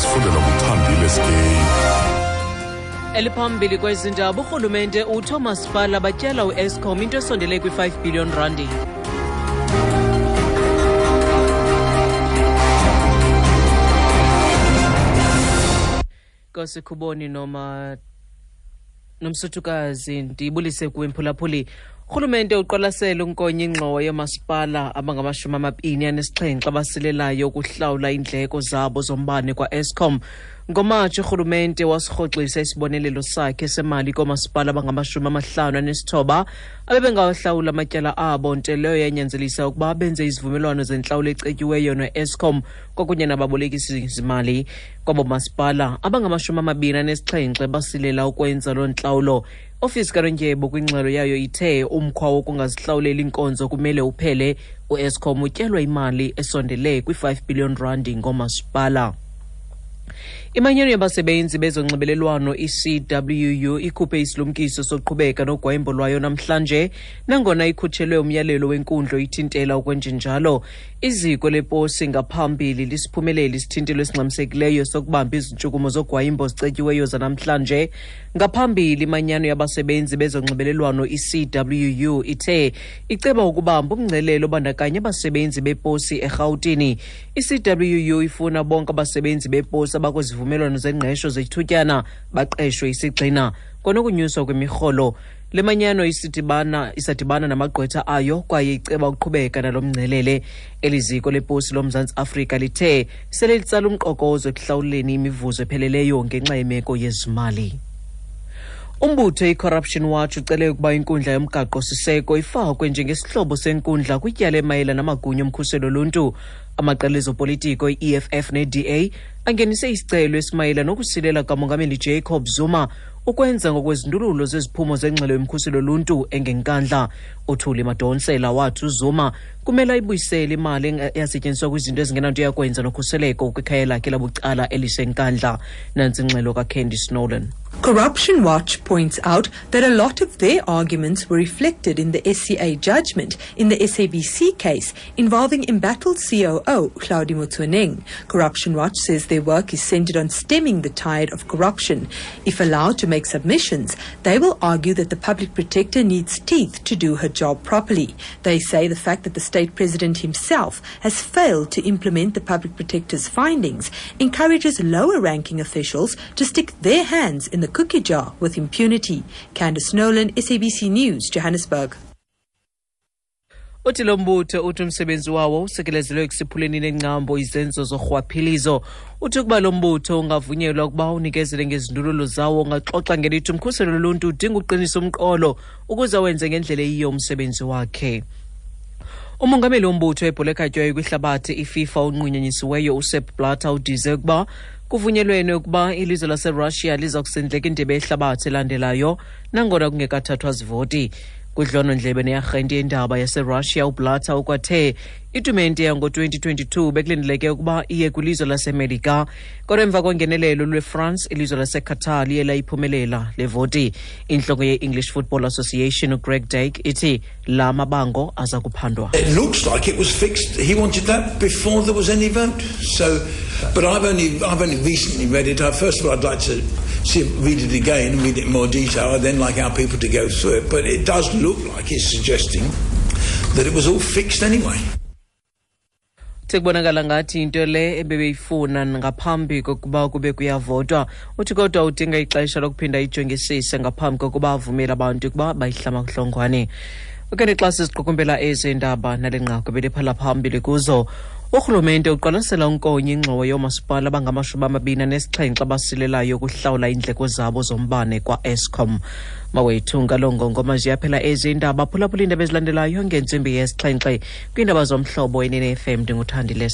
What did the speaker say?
isifundela nguthandile SCA. Eliphambili kwezindaba, urhulumente uThomas Fala batyala uEskom into esondele kwi R5 billion. Kosikuboni noma nomsuthukazi ndibulise kwimphulaphuli. Urhulumente uqwalasele unkonye ingxowa yomasipala abangama-27 abasilelayo ukuhlawula indleko zabo zombane kwaEskom. NgoMatshi urhulumente wasirhoxisa isibonelelo sakhe semali koomasipala abangama-59 abebengawahlawula amatyala abo, nto leyo yanyanzelisa ukuba benze izivumelwano zentlawulo ecetyiweyo noEskom kwakunye nababolekisi zimali. Kwabo masipala abangama-27 basilela ukwenza loo ntlawulo. Ofisi kaRondyebo kwingxelo yayo ithe umkhwa wokungazihlawuleli inkonzo kumele uphele, uEskom utyelwa imali esondele kwi R5 billion ngomasipala. Imanyano yabasebenzi bezonxibelelwano ICWU ikhuphe isilumkiso soqhubeka nogwayimbo lwayo namhlanje, nangona ikhutshelwe umyalelo wenkundlo ithintela ukwenjenjalo. Iziko leposi ngaphambili lisiphumelele isithintelo esingxamisekileyo sokubamba izintshukumo zogwayimbo zicetyiweyo zanamhlanje. Ngaphambili imanyano yabasebenzi bezonxibelelwano ICWU ithe iceba ukubamba umngcelelo obandakanya abasebenzi beposi eRhawutini. ICWU ifuna bonke abasebenzi beposi abakuzivumelwano zengqesho zethutyana baqeshwe isigxina konokunyuswa kwemirholo. Le manyano isadibana namagqwetha ayo kwaye iceba ukuqhubeka nalo mngcelele. Eliziko leposi loMzantsi Afrika lithe sele litsala umqokozo ekuhlawuleni imivuzo epheleleyo ngenxa yemeko yezimali. Umbutho iCorruption Watch ucele ukuba inkundla yomgaqo-siseko ifakwe njengesihlobo senkundla kwityala emayela namagunya omkhuselo loluntu. Amaqela ezopolitiko i-EFF ne-DA angenise isicelo esimayela nokusilela kaMongameli Jacob Zuma ukwenza ngokwezindululo zeziphumo zengxelo yomkhuselo loluntu engenkandla. UThule Madonsela wathi uZuma kumele ayibuyisele imali eyasetyenziswa kwizinto ezingenanto yakwenza nokhuseleko kwikhaya lakhe labucala elisenkandla. Nantsi ingxelo kaCandace Nolan. Corruption Watch points out that a lot of their arguments were reflected in the SCA judgment in the SABC case involving embattled COO Claudia Motsweneng. Corruption Watch says their work is centred on stemming the tide of corruption. If allowed to make submissions, they will argue that the public protector needs teeth to do her job properly. They say the fact that the state president himself has failed to implement the public protector's findings encourages lower-ranking officials to stick their hands in the cookie jar with impunity. Candace Nolan, SABC News, Johannesburg. Uthi lo mbutho uthi umsebenzi wawo usekelezelwe ekusiphuleni nengcambo izenzo zorhwaphilizo. Uthi ukuba lo mbutho ungavunyelwa ukuba unikezele ngezindululo zawo, ungaxoxa ngelithi umkhuselo loluntu udinga uqinisa umqolo ukuze wenze ngendlela eyiyo umsebenzi wakhe. Umongameli wombutho webhola ekhatywayo kwihlabathi iFIFA unqunyanyisiweyo uSepp Blatter udize ukuba kuvunyelwene ukuba ilizwe laseRussia liza kusendleka indebe yehlabathi elandelayo nangona kungekathathwa zivoti. Kudlonondlebe nearhente yendaba yaseRussia uBlatter ukwathe itumente yango-2022 bekulindeleke ukuba iye kwilizwe laseMelika, kodwa emva kongenelelo lweFrance ilizwe laseQatar liye layiphumelela levoti. Inhloko ye-English Football Association uGreg Dake ithi la mabango aza kuphandwa. It looks like it was fixed. He wanted that before there was any vote. So, but I've only recently read it. First of all, I'd like to read it again, read it in more detail. I then like our people to go through it. But it does look like it's suggesting that it was all fixed anyway. Sekubonakala ngathi into le ebebeyifuna ngaphambi kokuba kube kuyavotwa. Uthi kodwa udinga ixesha lokuphinda ijongisise ngaphambi kokuba avumele abantu ukuba bayihlama kuhlongwane. Okanye xa siziqukumbela ezindaba nalengqako beliphala phambili kuzo. Urhulumente uqwalasela unkonye ingxowa yoomasipala abangama-27 abasilelayo ukuhlawula iindleko zabo zombane kwaEskom. Mawethu ngalongo ngoma ziyaphela ezindaba. Phulaphula iindaba ezilandelayo ngentsimbi yesixhenxe kwiindaba zomhlobo enene FM ndinguthandile.